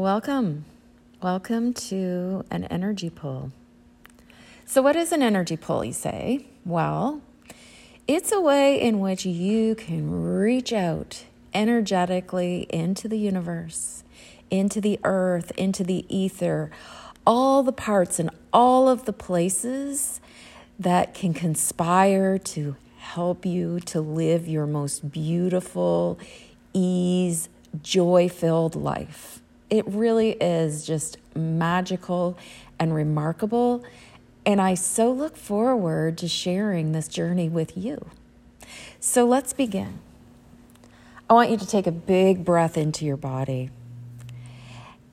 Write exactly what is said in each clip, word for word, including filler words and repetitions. Welcome. Welcome to an energy pull. So what is an energy pull, you say? Well, it's a way in which you can reach out energetically into the universe, into the earth, into the ether, all the parts and all of the places that can conspire to help you to live your most beautiful, ease, joy-filled life. It really is just magical and remarkable, and I so look forward to sharing this journey with you. So let's begin. I want you to take a big breath into your body,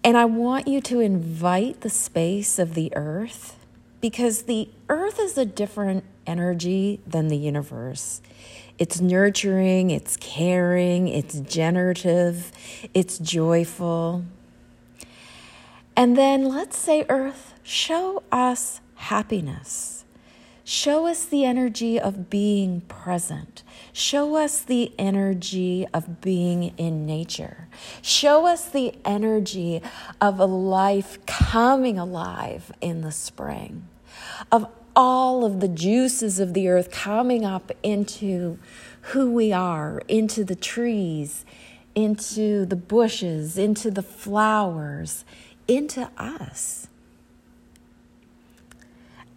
and I want you to invite the space of the earth, because the earth is a different energy than the universe. It's nurturing, it's caring, it's generative, it's joyful. And then let's say, Earth, show us happiness. Show us the energy of being present. Show us the energy of being in nature. Show us the energy of a life coming alive in the spring, of all of the juices of the earth coming up into who we are, into the trees, into the bushes, into the flowers, into us.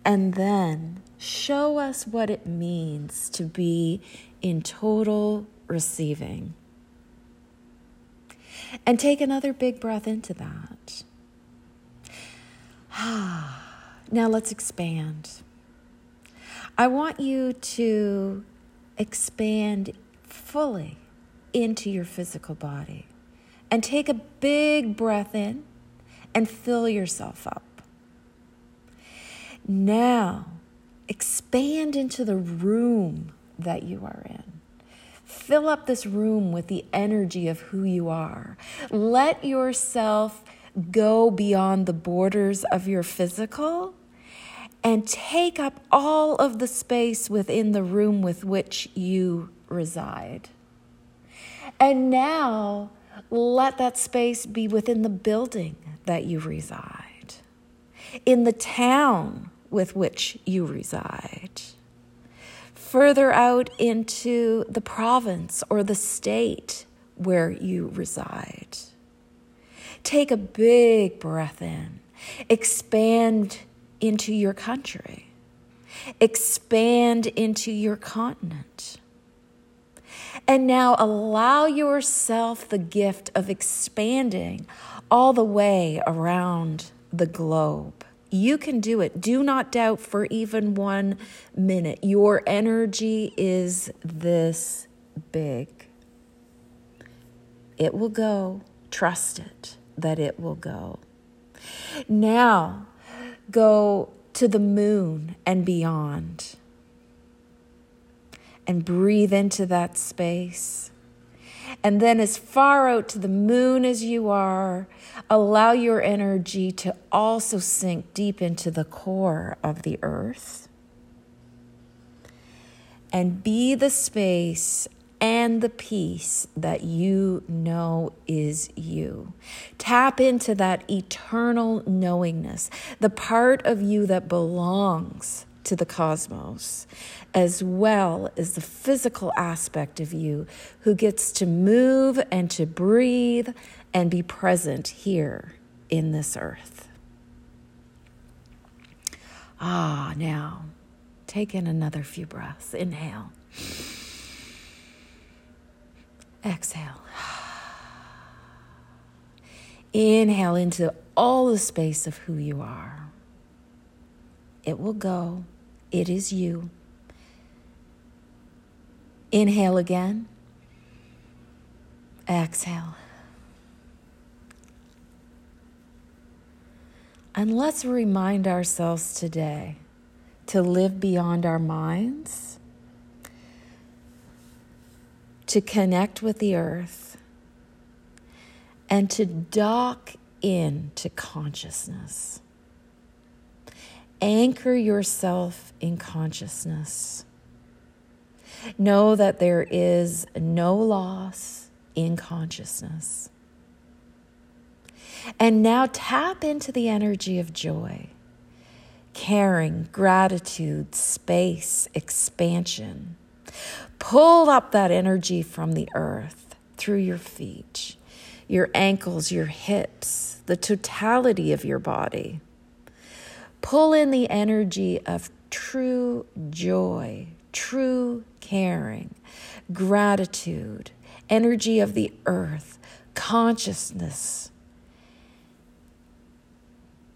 And then show us what it means to be in total receiving. And take another big breath into that. Now let's expand. I want you to expand fully into your physical body and take a big breath in and fill yourself up. Now, expand into the room that you are in. Fill up this room with the energy of who you are. Let yourself go beyond the borders of your physical and take up all of the space within the room with which you reside. And now let that space be within the building that you reside, in the town with which you reside, further out into the province or the state where you reside. Take a big breath in, expand into your country, expand into your continent. And now allow yourself the gift of expanding all the way around the globe. You can do it. Do not doubt for even one minute. Your energy is this big. It will go. Trust it that it will go. Now, go to the moon and beyond and breathe into that space. And then as far out to the moon as you are, allow your energy to also sink deep into the core of the earth and be the space and the peace that you know is you. Tap into that eternal knowingness, the part of you that belongs to the cosmos, as well as the physical aspect of you who gets to move and to breathe and be present here in this earth. Ah, now, take in another few breaths. Inhale. Exhale. Inhale into all the space of who you are. It will go. It is you. Inhale again. Exhale. And let's remind ourselves today to live beyond our minds, to connect with the earth, and to dock into consciousness. Anchor yourself in consciousness. Know that there is no loss in consciousness. And now tap into the energy of joy, caring, gratitude, space, expansion. Pull up that energy from the earth through your feet, your ankles, your hips, the totality of your body. Pull in the energy of true joy, true caring, gratitude, energy of the earth, consciousness.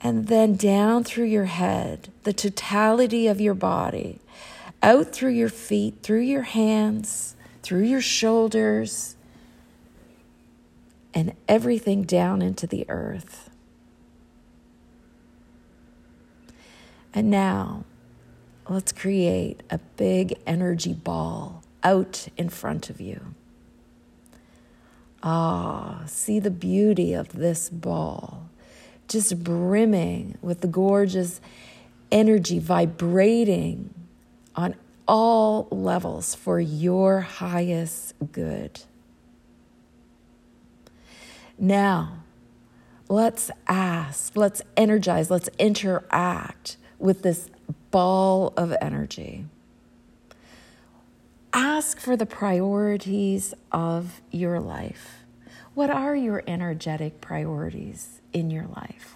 And then down through your head, the totality of your body, out through your feet, through your hands, through your shoulders, and everything down into the earth. And now, let's create a big energy ball out in front of you. Ah, see the beauty of this ball, just brimming with the gorgeous energy vibrating on all levels for your highest good. Now, let's ask, let's energize, let's interact with this ball of energy. Ask for the priorities of your life. What are your energetic priorities in your life?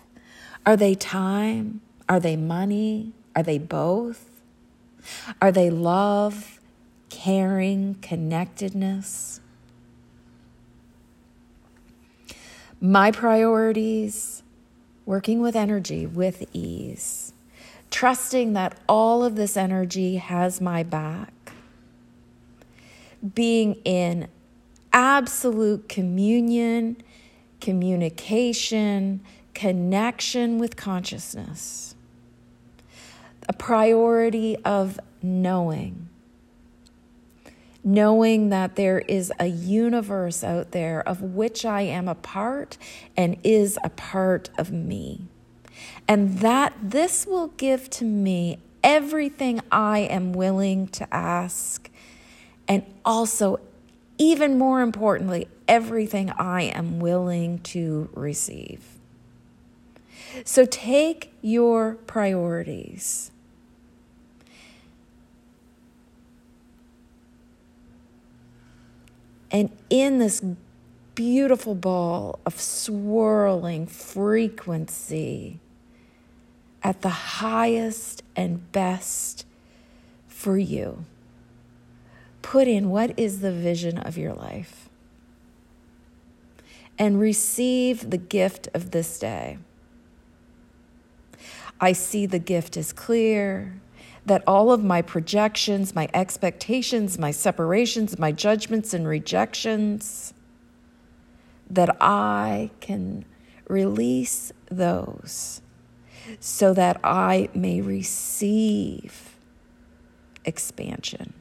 Are they time? Are they money? Are they both? Are they love, caring, connectedness? My priorities, working with energy with ease, trusting that all of this energy has my back, being in absolute communion, communication, connection with consciousness. A priority of knowing. Knowing that there is a universe out there of which I am a part and is a part of me. And that this will give to me everything I am willing to ask, and also, even more importantly, everything I am willing to receive. So take your priorities and in this beautiful ball of swirling frequency at the highest and best for you. Put in what is the vision of your life and receive the gift of this day. I see the gift is clear, that all of my projections, my expectations, my separations, my judgments and rejections, that I can release those so that I may receive expansion.